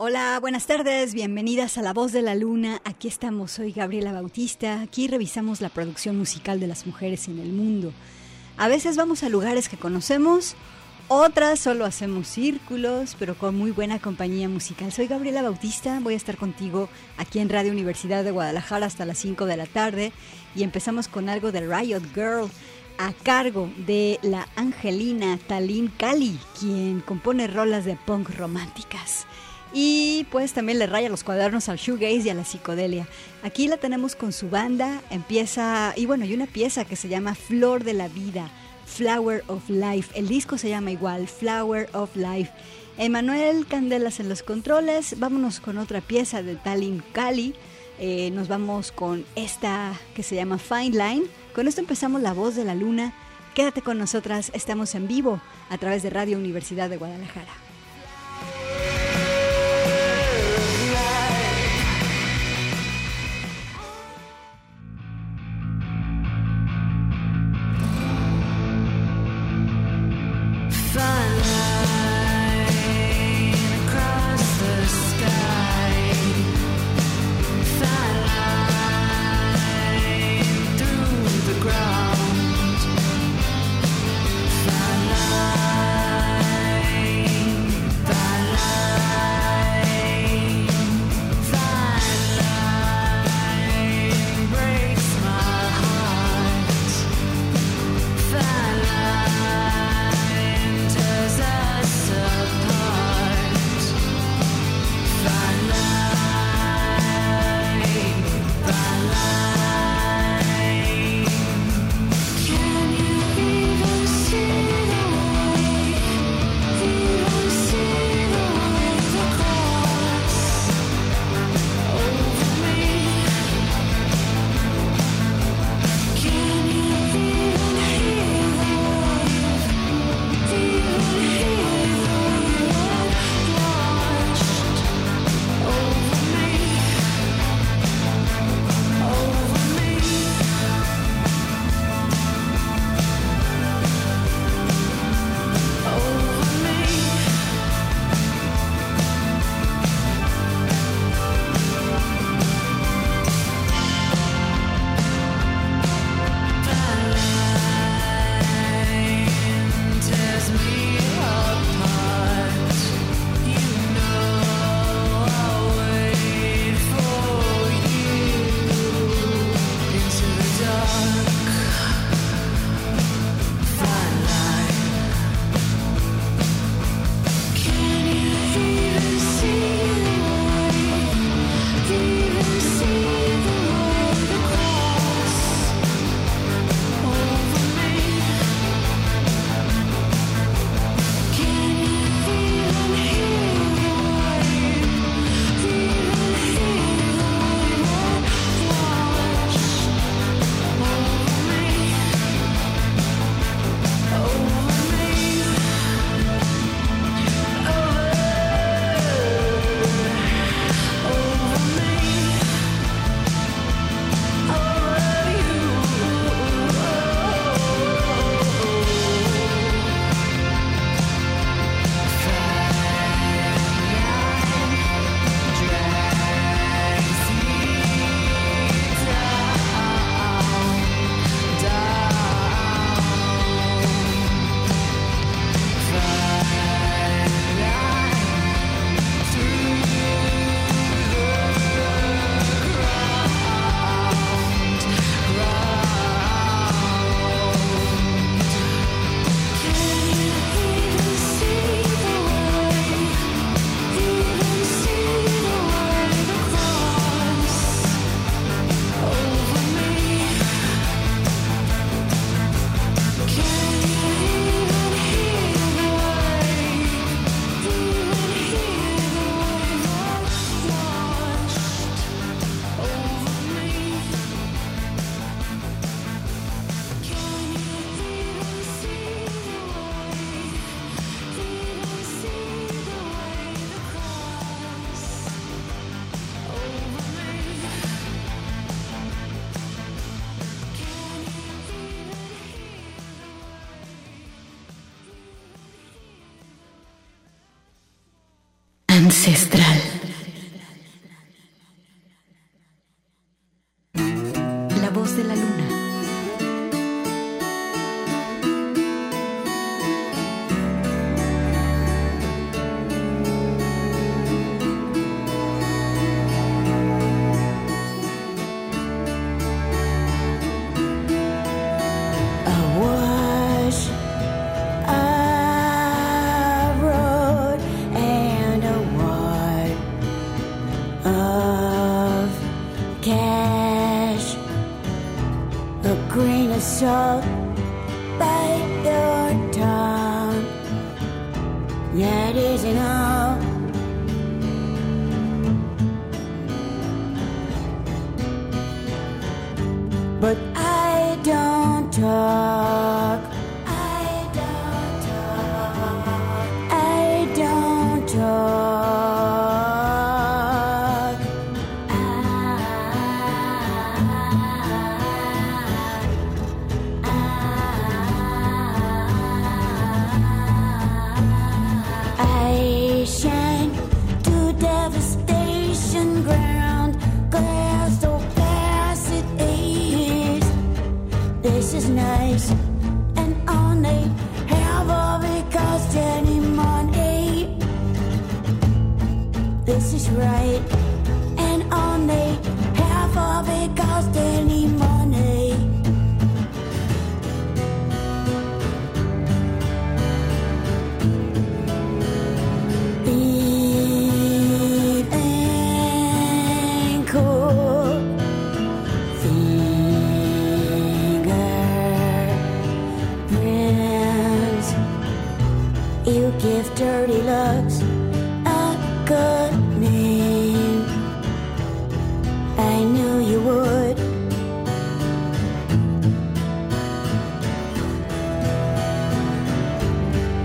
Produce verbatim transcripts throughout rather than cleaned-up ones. Hola, buenas tardes, bienvenidas a La Voz de la Luna. Aquí estamos, soy Gabriela Bautista. Aquí revisamos la producción musical de las mujeres en el mundo. A veces vamos a lugares que conocemos, otras solo hacemos círculos, pero con muy buena compañía musical. Soy Gabriela Bautista, voy a estar contigo aquí en Radio Universidad de Guadalajara hasta las cinco de la tarde. Y empezamos con algo de Riot Girl, a cargo de la Angelina Talín Cali, quien compone rolas de punk románticas. Y pues también le raya los cuadernos al shoegaze y a la psicodelia. Aquí la tenemos con su banda, empieza, y bueno, y una pieza que se llama Flor de la Vida, Flower of Life. El disco se llama igual, Flower of Life. Emmanuel Candelas en los controles. Vámonos con otra pieza de Talin Kali. Eh, nos vamos con esta que se llama Fine Line. Con esto empezamos La Voz de la Luna. Quédate con nosotras, estamos en vivo a través de Radio Universidad de Guadalajara. Ground, fine line ancestral. La voz de la luna. Salt by your tongue, that isn't all. But I don't talk, I don't talk, I don't talk. Right, and only half of it cost any money. Feeling cool, fingerprints. You give dirty looks a good name. I knew you would.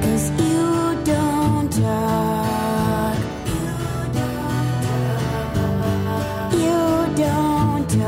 Cause you don't talk, you don't talk, you don't talk.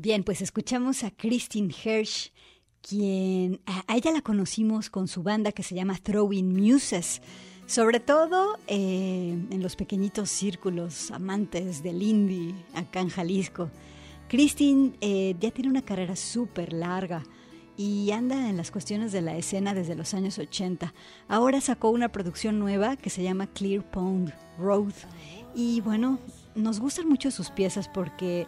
Bien, pues escuchamos a Kristin Hersh, quien a, a ella la conocimos con su banda que se llama Throwing Muses, sobre todo eh, en los pequeñitos círculos amantes del indie acá en Jalisco. Kristin eh, ya tiene una carrera súper larga y anda en las cuestiones de la escena desde los años ochenta. Ahora sacó una producción nueva que se llama Clear Pond Road y bueno, nos gustan mucho sus piezas porque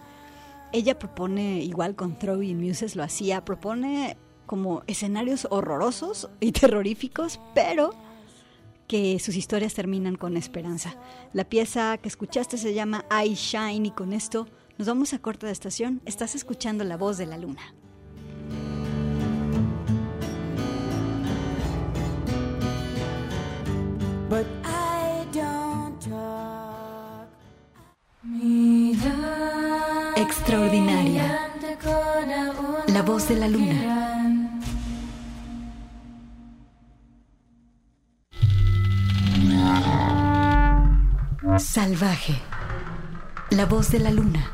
ella propone, igual con Throwing Muses lo hacía, propone como escenarios horrorosos y terroríficos, pero que sus historias terminan con esperanza. La pieza que escuchaste se llama I Shine y con esto nos vamos a corte de estación. Estás escuchando La Voz de la Luna. But I don't talk. Extraordinaria. La Voz de la Luna. Salvaje. La Voz de la Luna.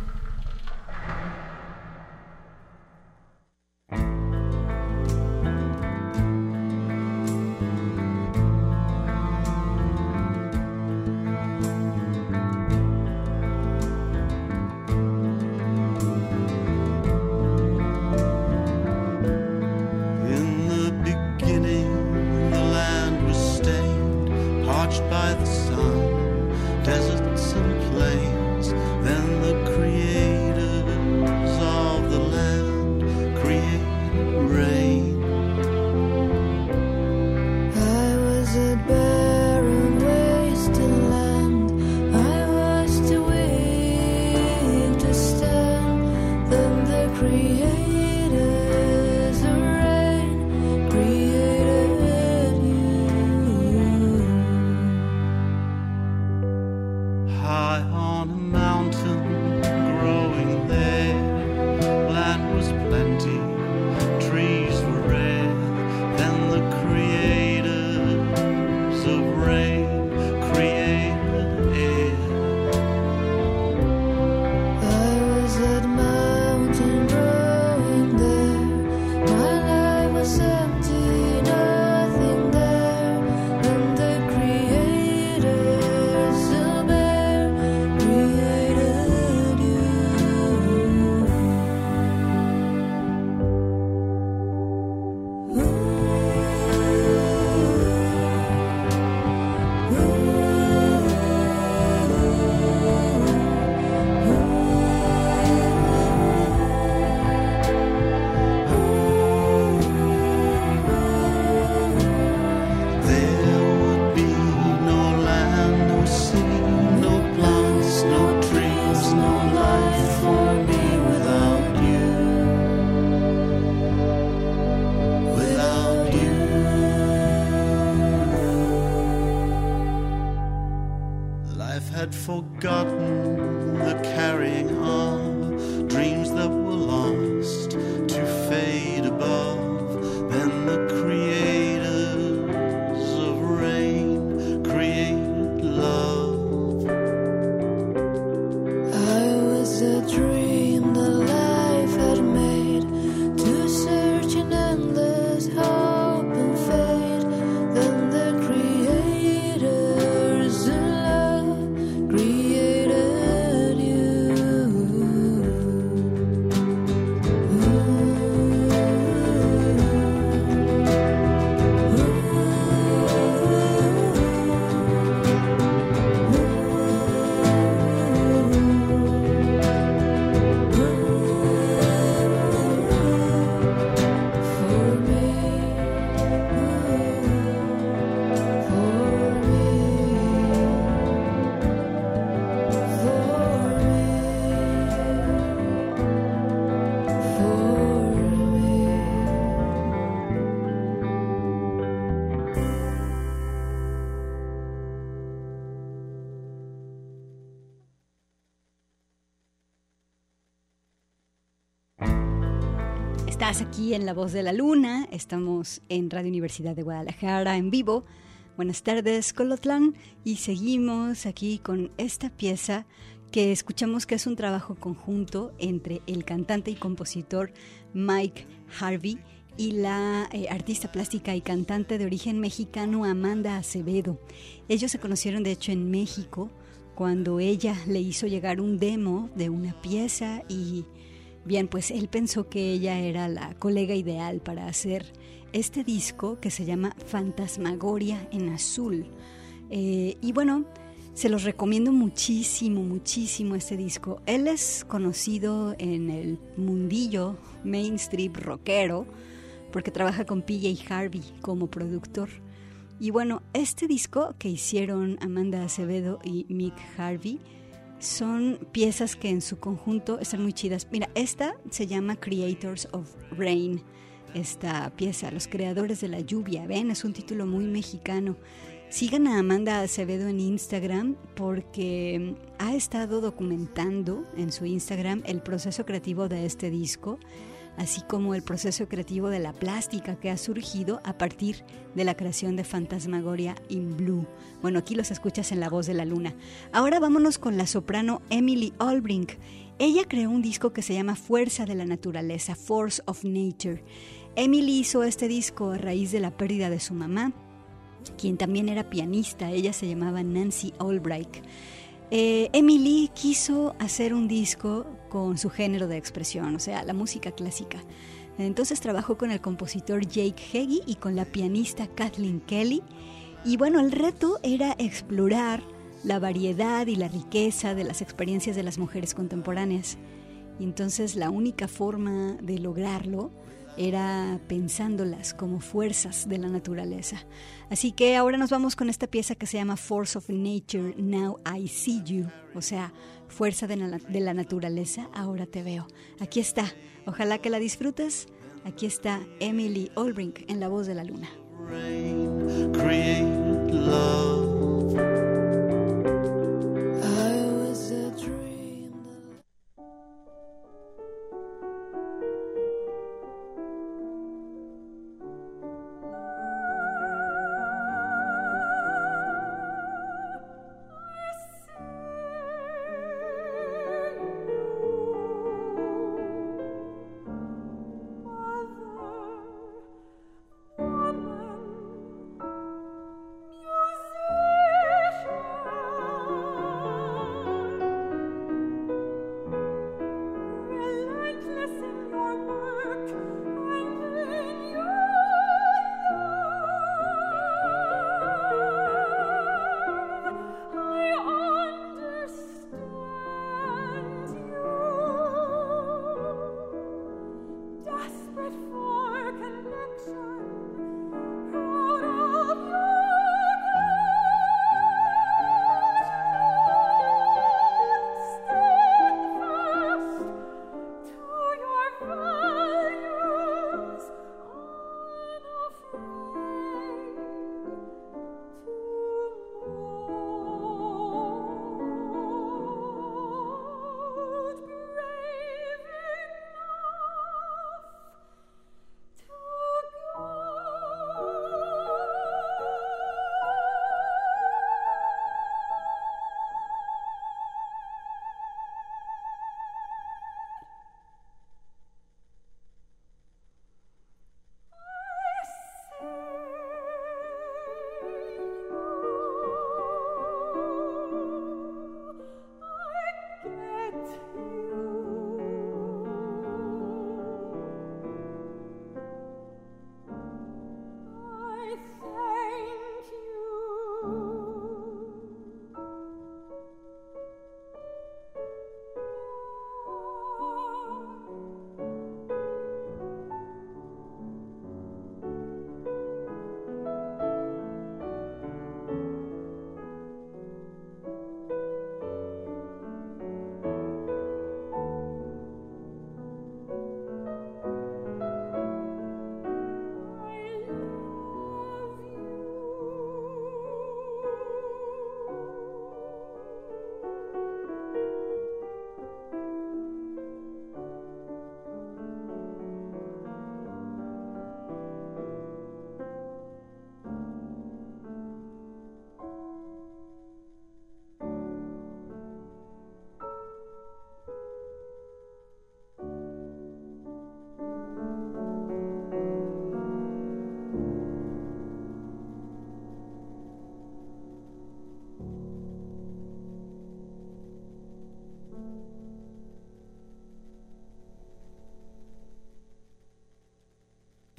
Forgotten the carrying on, dreams that were lost to fade above, then the creators of rain created love. I was a dream the life had made, to search in endless hope and fade, then the creators of love created. Aquí en La Voz de la Luna, estamos en Radio Universidad de Guadalajara en vivo. Buenas tardes, Colotlán, y seguimos aquí con esta pieza que escuchamos que es un trabajo conjunto entre el cantante y compositor Mick Harvey y la eh, artista plástica y cantante de origen mexicano Amanda Acevedo. Ellos se conocieron de hecho en México cuando ella le hizo llegar un demo de una pieza y bien, pues él pensó que ella era la colega ideal para hacer este disco que se llama Fantasmagoria en Azul. Eh, y bueno, se los recomiendo muchísimo, muchísimo este disco. Él es conocido en el mundillo mainstream rockero porque trabaja con P J Harvey como productor. Y bueno, este disco que hicieron Amanda Acevedo y Mick Harvey son piezas que en su conjunto están muy chidas. Mira, esta se llama Creators of Rain, esta pieza, Los Creadores de la Lluvia. Ven, es un título muy mexicano. Sigan a Amanda Acevedo en Instagram porque ha estado documentando en su Instagram el proceso creativo de este disco, así como el proceso creativo de la plástica que ha surgido a partir de la creación de Fantasmagoria in Blue. Bueno, aquí los escuchas en La Voz de la Luna. Ahora vámonos con la soprano Emily Olbrich. Ella creó un disco que se llama Fuerza de la Naturaleza, Force of Nature. Emily hizo este disco a raíz de la pérdida de su mamá, quien también era pianista. Ella se llamaba Nancy Albright. Eh, Emily quiso hacer un disco con su género de expresión, o sea, la música clásica. Entonces trabajó con el compositor Jake Heggie y con la pianista Kathleen Kelly. Y bueno, el reto era explorar la variedad y la riqueza de las experiencias de las mujeres contemporáneas. Y entonces la única forma de lograrlo era pensándolas como fuerzas de la naturaleza. Así que ahora nos vamos con esta pieza que se llama Force of Nature, Now I See You, o sea, fuerza de la, de la naturaleza, ahora te veo. Aquí está, ojalá que la disfrutes. Aquí está Emily Olbrich en La Voz de la Luna. Rain, create love.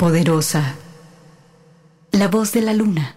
poderosa. La voz de la luna.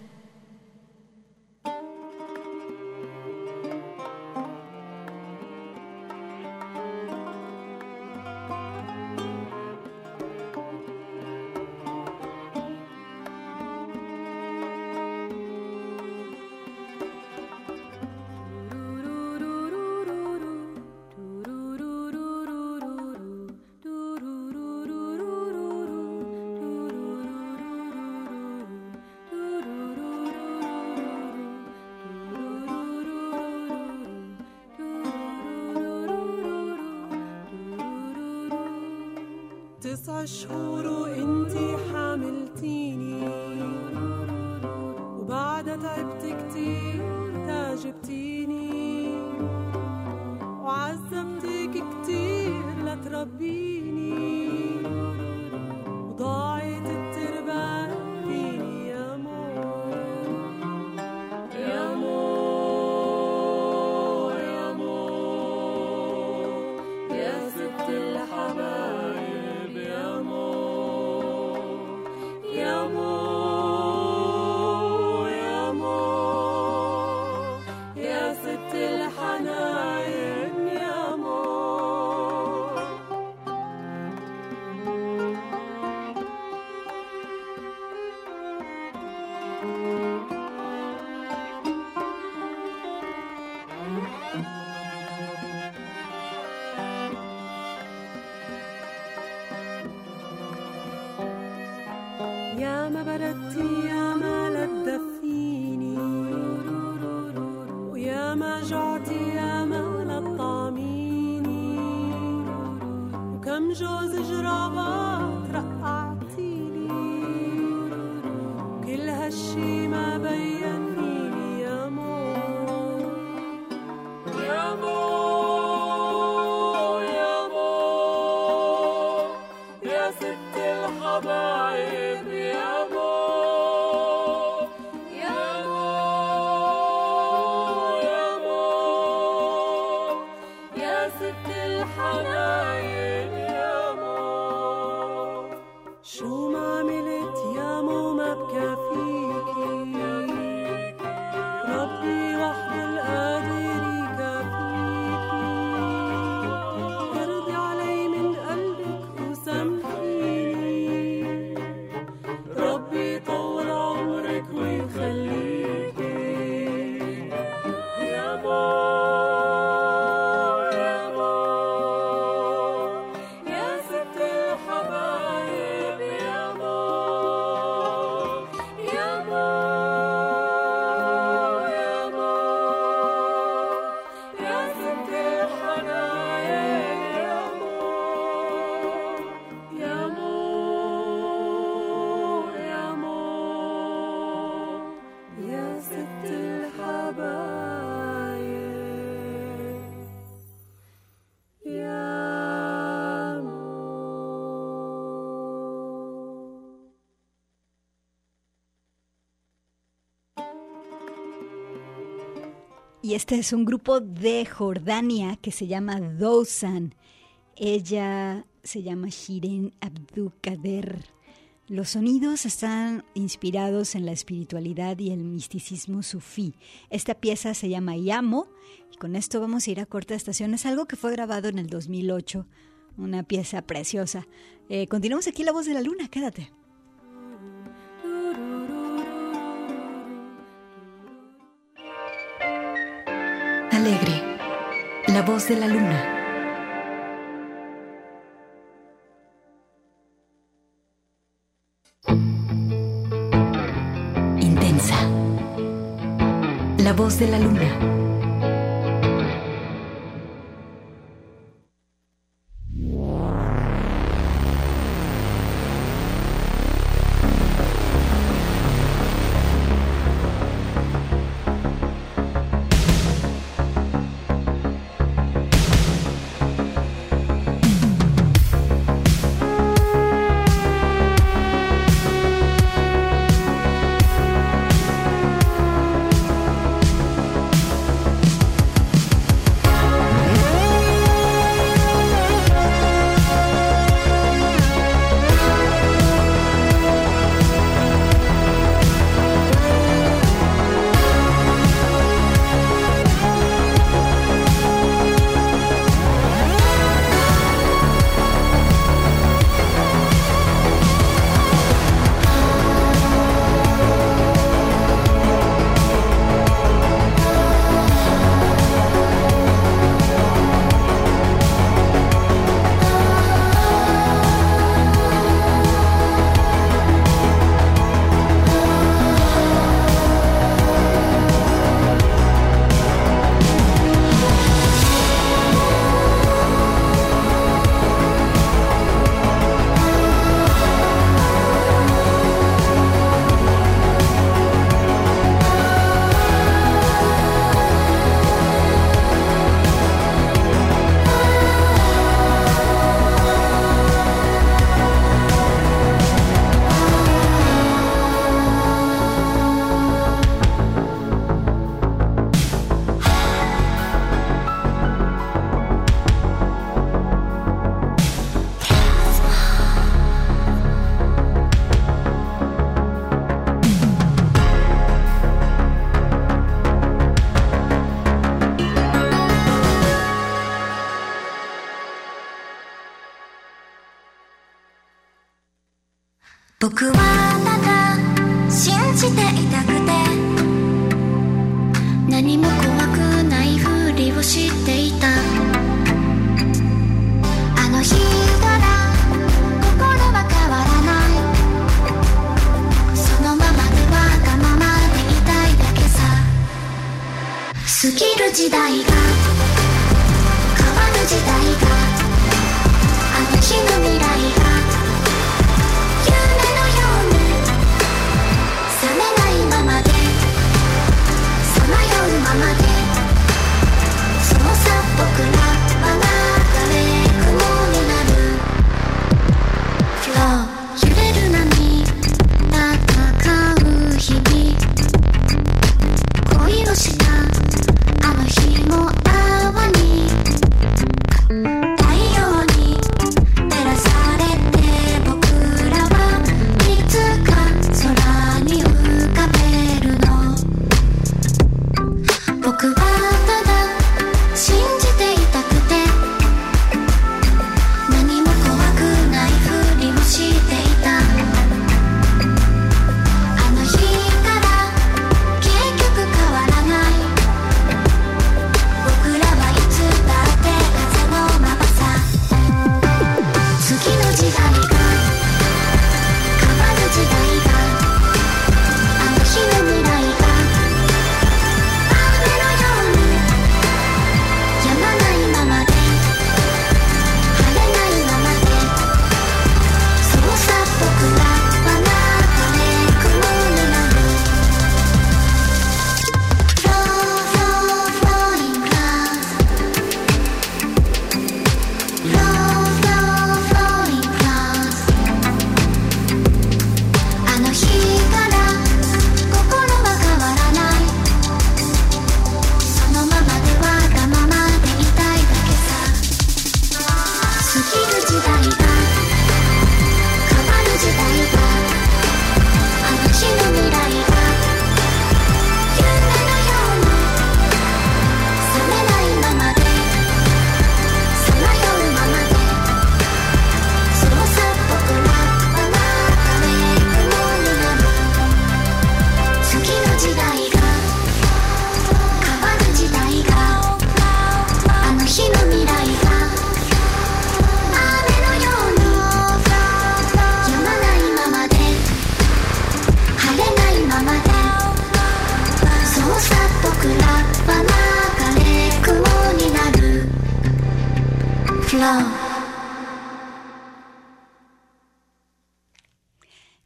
تسع شهور انتي حملتيني وبعدها تعبت كتير تعجبتيني وعذبتك كتير لتربيني وضاعت التربة فيني يا مور يا مور يا مور يا ست الحبايب Y este es un grupo de Jordania que se llama Dozan. Ella se llama Jiren Abdukader. Los sonidos están inspirados en la espiritualidad y el misticismo sufí. Esta pieza se llama Yamo y con esto vamos a ir a corta estación. Es algo que fue grabado en el dos mil ocho, una pieza preciosa. Eh, continuamos aquí en La Voz de la Luna, quédate. Alegre, la voz de la luna. Intensa, la voz de la luna.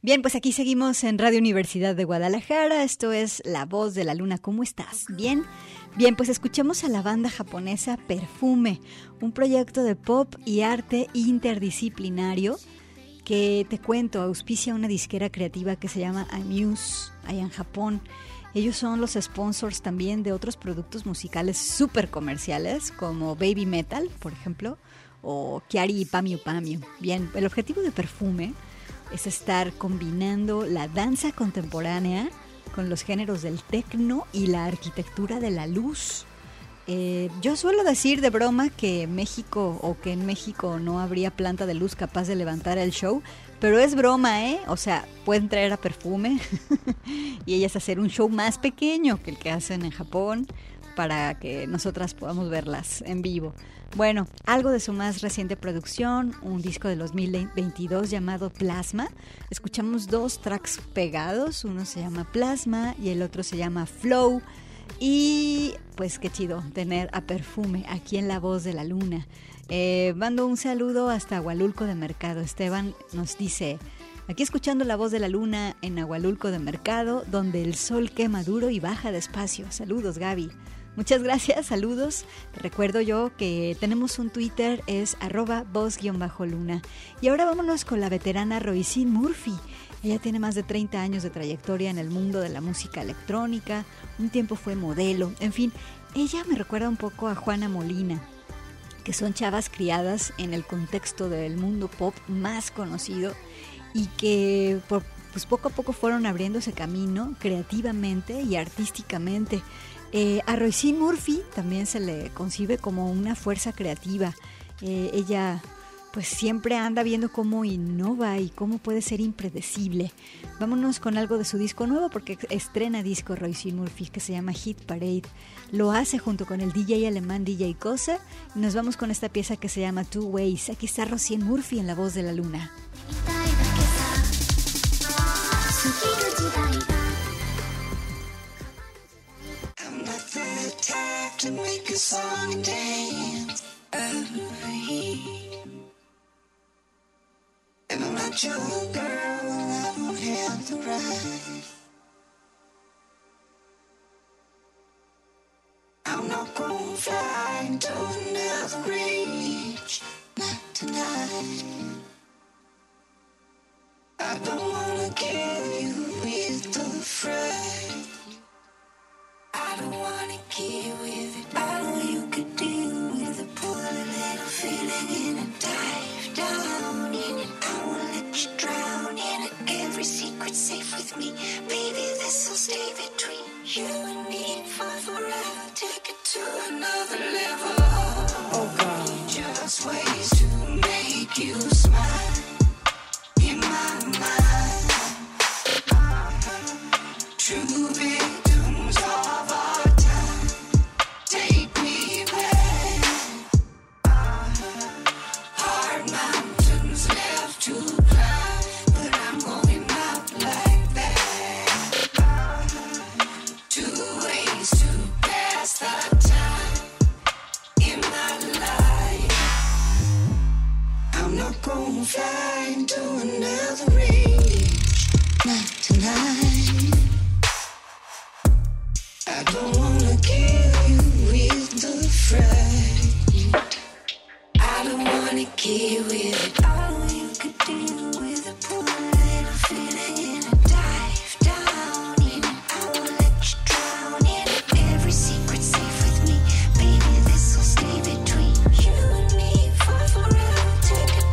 Bien, pues aquí seguimos en Radio Universidad de Guadalajara. Esto es La Voz de la Luna. ¿Cómo estás? ¿Bien? Bien, pues escuchamos a la banda japonesa Perfume, un proyecto de pop y arte interdisciplinario que, te cuento, auspicia una disquera creativa que se llama Amuse, allá en Japón. Ellos son los sponsors también de otros productos musicales súper comerciales, como Baby Metal, por ejemplo, o Kiari y Pamiu Pamiu. Bien, el objetivo de Perfume es estar combinando la danza contemporánea con los géneros del techno y la arquitectura de la luz. Eh, yo suelo decir de broma que México o que en México no habría planta de luz capaz de levantar el show, pero es broma, ¿eh? O sea, pueden traer a Perfume y ellas hacer un show más pequeño que el que hacen en Japón para que nosotras podamos verlas en vivo. Bueno, algo de su más reciente producción, un disco de dos mil veintidós llamado Plasma. Escuchamos dos tracks pegados, uno se llama Plasma y el otro se llama Flow. Y pues qué chido tener a Perfume aquí en La Voz de la Luna. Eh, mando un saludo hasta Agualulco de Mercado. Esteban nos dice: aquí escuchando La Voz de la Luna en Agualulco de Mercado, donde el sol quema duro y baja despacio. Saludos, Gaby. Muchas gracias, saludos. Te recuerdo yo que tenemos un Twitter, es arroba voz-luna. Y ahora vámonos con la veterana Roisin Murphy. Ella tiene más de treinta años de trayectoria en el mundo de la música electrónica, un tiempo fue modelo, en fin, ella me recuerda un poco a Juana Molina, que son chavas criadas en el contexto del mundo pop más conocido y que pues poco a poco fueron abriéndose camino creativamente y artísticamente. Eh, a Roisin Murphy también se le concibe como una fuerza creativa. Eh, ella pues siempre anda viendo cómo innova y cómo puede ser impredecible. Vámonos con algo de su disco nuevo, porque estrena disco Roisin Murphy, que se llama Hit Parade. Lo hace junto con el D J alemán D J Cosa. Y nos vamos con esta pieza que se llama Two Ways. Aquí está Roisin Murphy en La Voz de la Luna. I'm not the type to make a song and dance overheat. And I'm not your girl, and I don't have the right. I'm not gonna fly into another reach, not tonight. I don't wanna give you with the fright. I don't wanna give with it. I know you could deal with it. Pull a little feeling in a dive down in it. I will let you drown in it. Every secret safe with me, baby. This will stay between you and me for forever. Take it to another level. Oh God, just ways to make you smile in my mind. True victims of all. Fly into another range, not tonight. I don't wanna kill you with the fright. I don't wanna kill with it. All you could deal with a poor little feeling in a dive down in it. I will let you drown in it. Every secret safe with me, baby. This will stay between you and me for forever. Take it.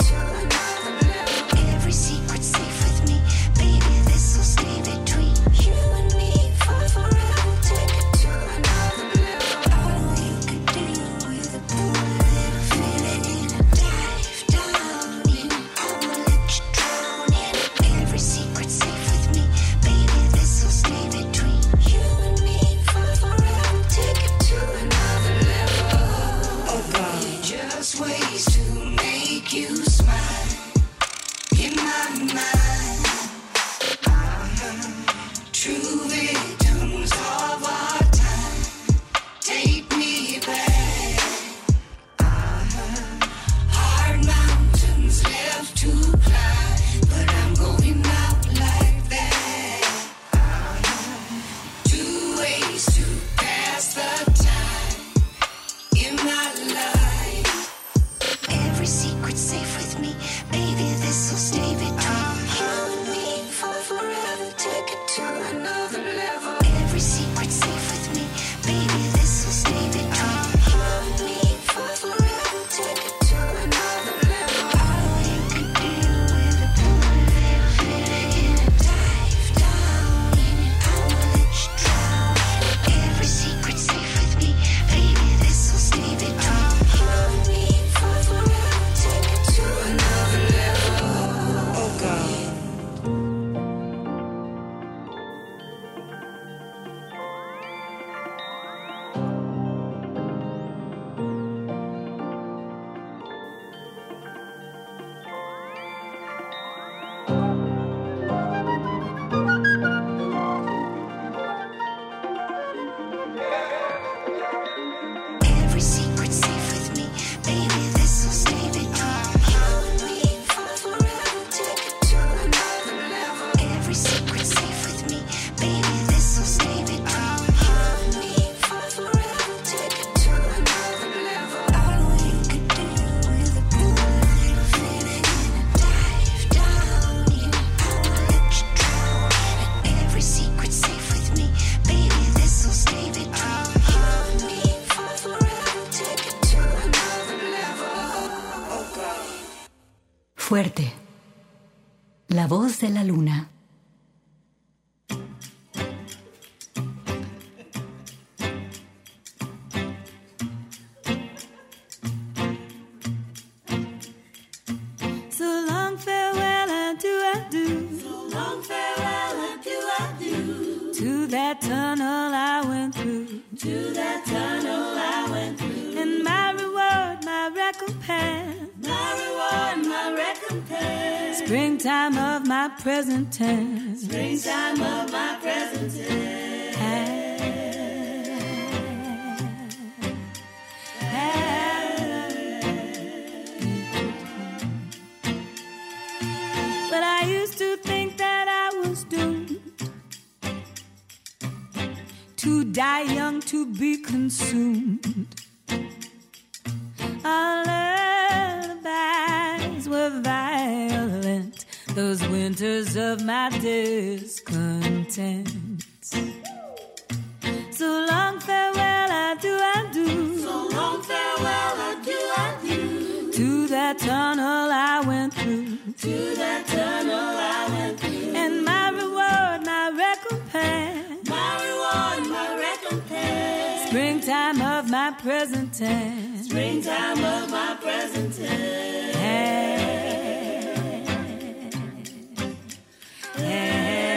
Fuerte. La voz de la luna. that tunnel I went through, to that tunnel I went through, and my reward, my recompense, my reward, my recompense, springtime of my present tense, springtime of my present tense. I But I used to think that I was doomed to die young, to be consumed. Our lullabies were violent, those winters of my discontent. So long farewell, I do, I do. So long farewell, I do, I do. To that tunnel I went through. To that tunnel I went through. And my reward, my recompense. My reward, my recompense. Springtime of my present tense. Springtime of my present tense. Hey. Hey.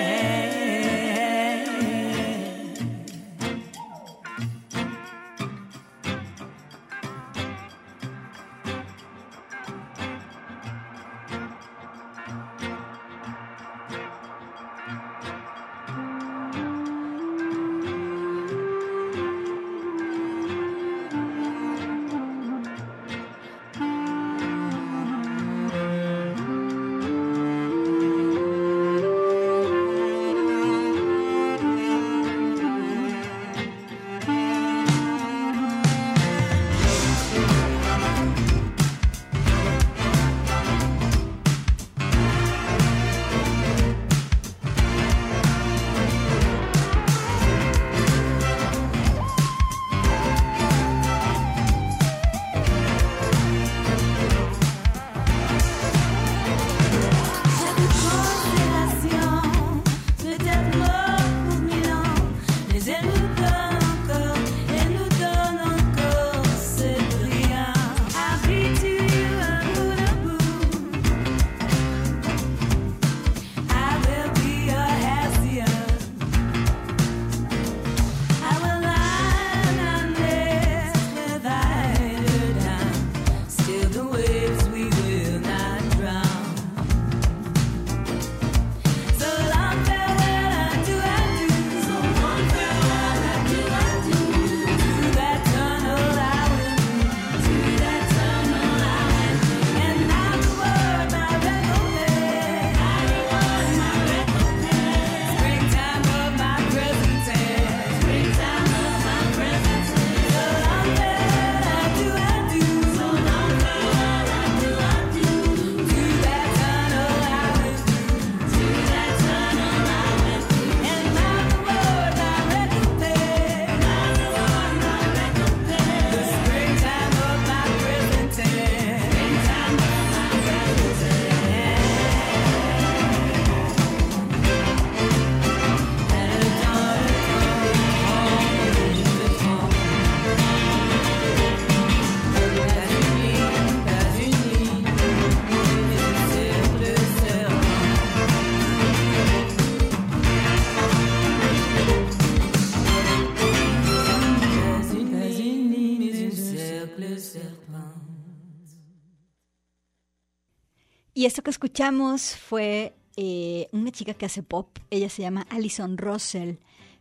Y esto que escuchamos fue eh, una chica que hace pop. Ella se llama Alison Russell.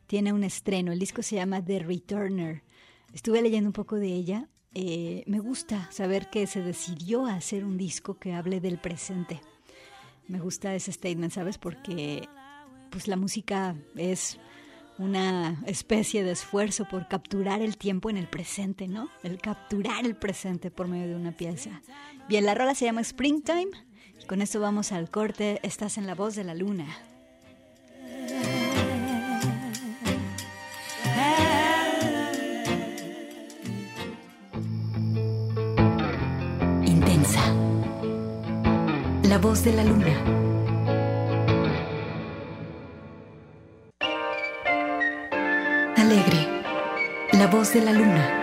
Tiene un estreno. El disco se llama The Returner. Estuve leyendo un poco de ella. Eh, me gusta saber que se decidió a hacer un disco que hable del presente. Me gusta ese statement, ¿sabes? Porque pues, la música es una especie de esfuerzo por capturar el tiempo en el presente, ¿no? El capturar el presente por medio de una pieza. Bien, la rola se llama Springtime. Con esto vamos al corte. Estás en La Voz de la Luna. Intensa. La Voz de la Luna. Alegre. La Voz de la Luna.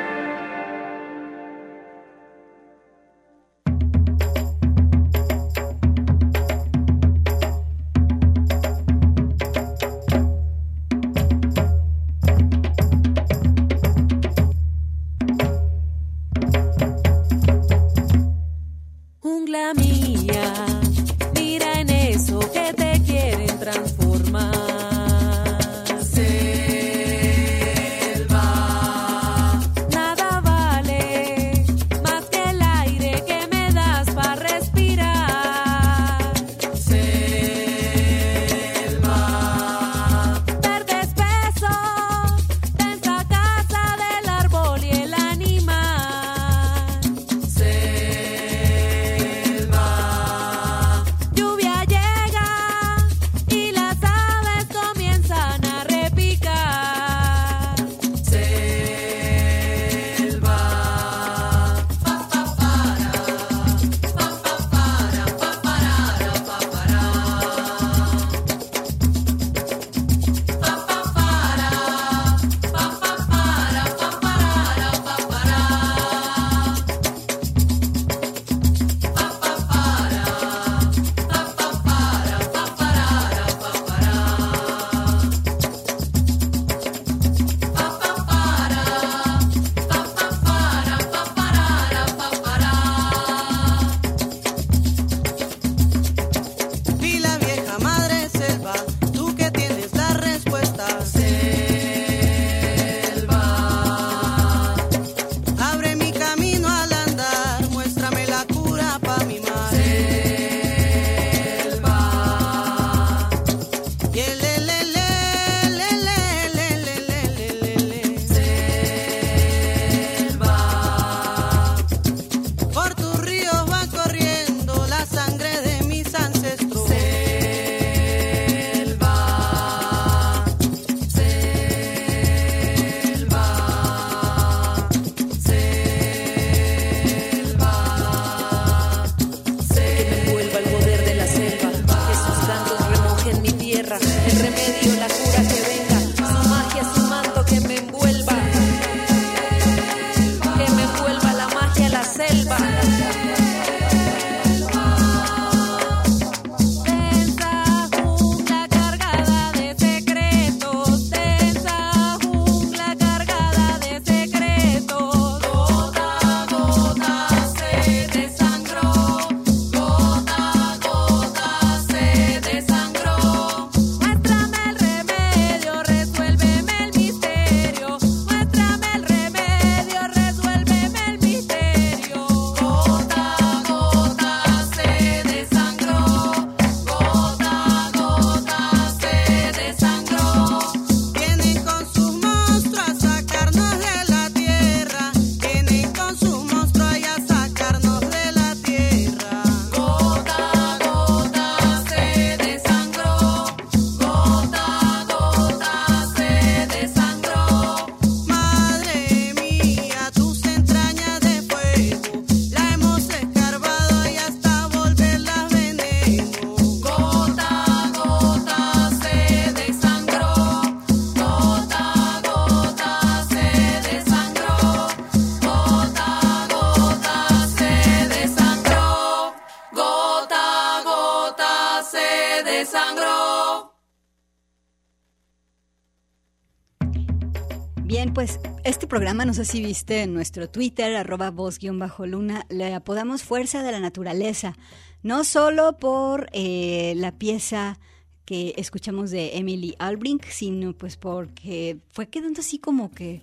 Bien, pues este programa, no sé si viste en nuestro Twitter, arroba voz-luna, le apodamos Fuerza de la Naturaleza, no solo por eh, la pieza que escuchamos de Emily Albright, sino pues porque fue quedando así como que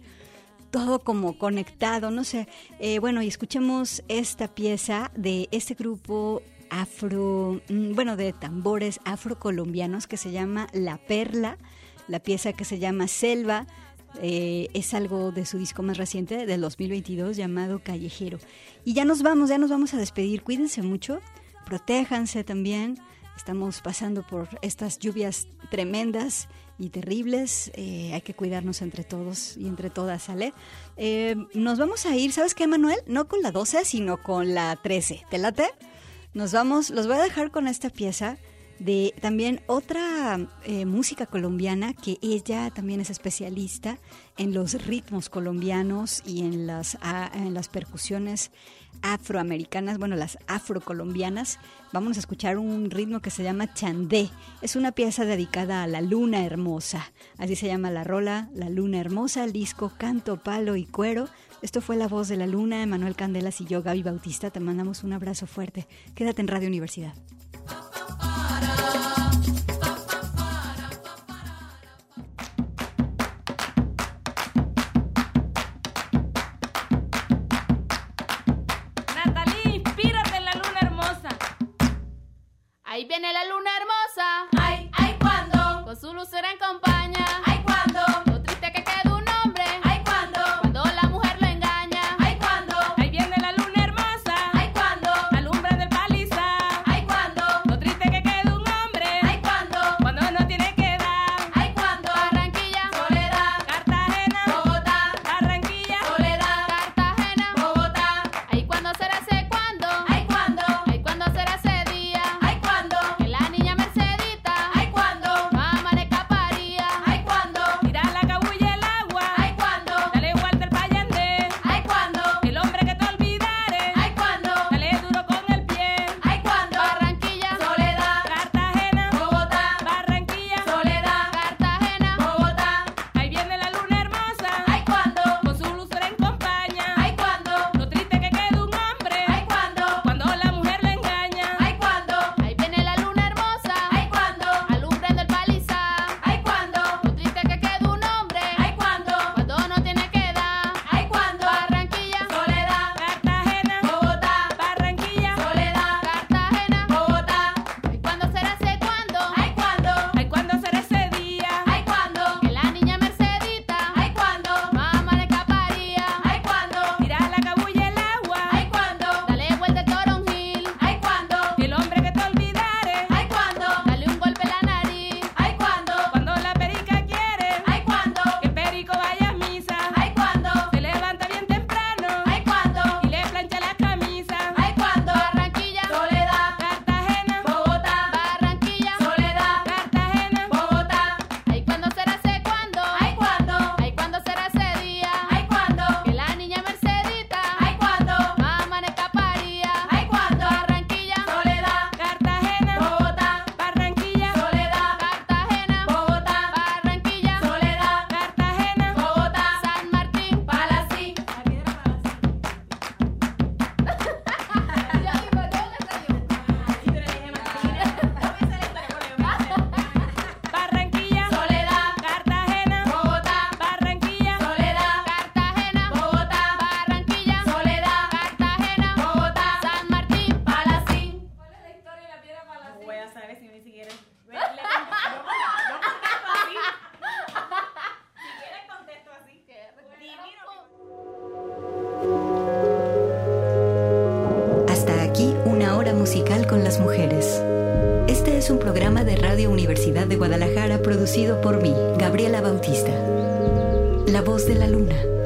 todo como conectado, no sé. Eh, bueno, y escuchamos esta pieza de este grupo afro, bueno, de tambores afrocolombianos que se llama La Perla, la pieza que se llama Selva, eh, es algo de su disco más reciente, del dos mil veintidós, llamado Callejero. Y ya nos vamos, ya nos vamos a despedir, cuídense mucho, protéjanse también, estamos pasando por estas lluvias tremendas y terribles, eh, hay que cuidarnos entre todos y entre todas, ¿sale? Eh, nos vamos a ir, ¿sabes qué, Manuel? No con la doce, sino con la trece, ¿te late? Nos vamos, los voy a dejar con esta pieza de también otra eh, música colombiana, que ella también es especialista en los ritmos colombianos y en las, a, en las percusiones afroamericanas, bueno, las afrocolombianas. Vamos a escuchar un ritmo que se llama Chandé. Es una pieza dedicada a la luna hermosa. Así se llama la rola, La Luna Hermosa, el disco Canto, Palo y Cuero. Esto fue La Voz de la Luna, Emmanuel Candelas y yo, Gaby Bautista. Te mandamos un abrazo fuerte. Quédate en Radio Universidad. Ahí viene la luna hermosa, ay, ay, cuando, con su lucero en compañía, ay, cuando, lo triste que queda un hombre, ay, cuando, cuando la mujer lo engaña, ay, cuando, ahí viene la luna hermosa, ay, cuando, alumbra del palizar, ay, cuando, lo triste que queda un hombre, ay, cuando, cuando no tiene que dar, ay, cuando, Barranquilla, Soledad, Cartagena, Bogotá, Barranquilla, Soledad, Cartagena, Bogotá, ahí cuando será ese cuando, ay, cuando, ahí cuando será ese. Universidad de Guadalajara, producido por mí, Gabriela Bautista. La Voz de la Luna.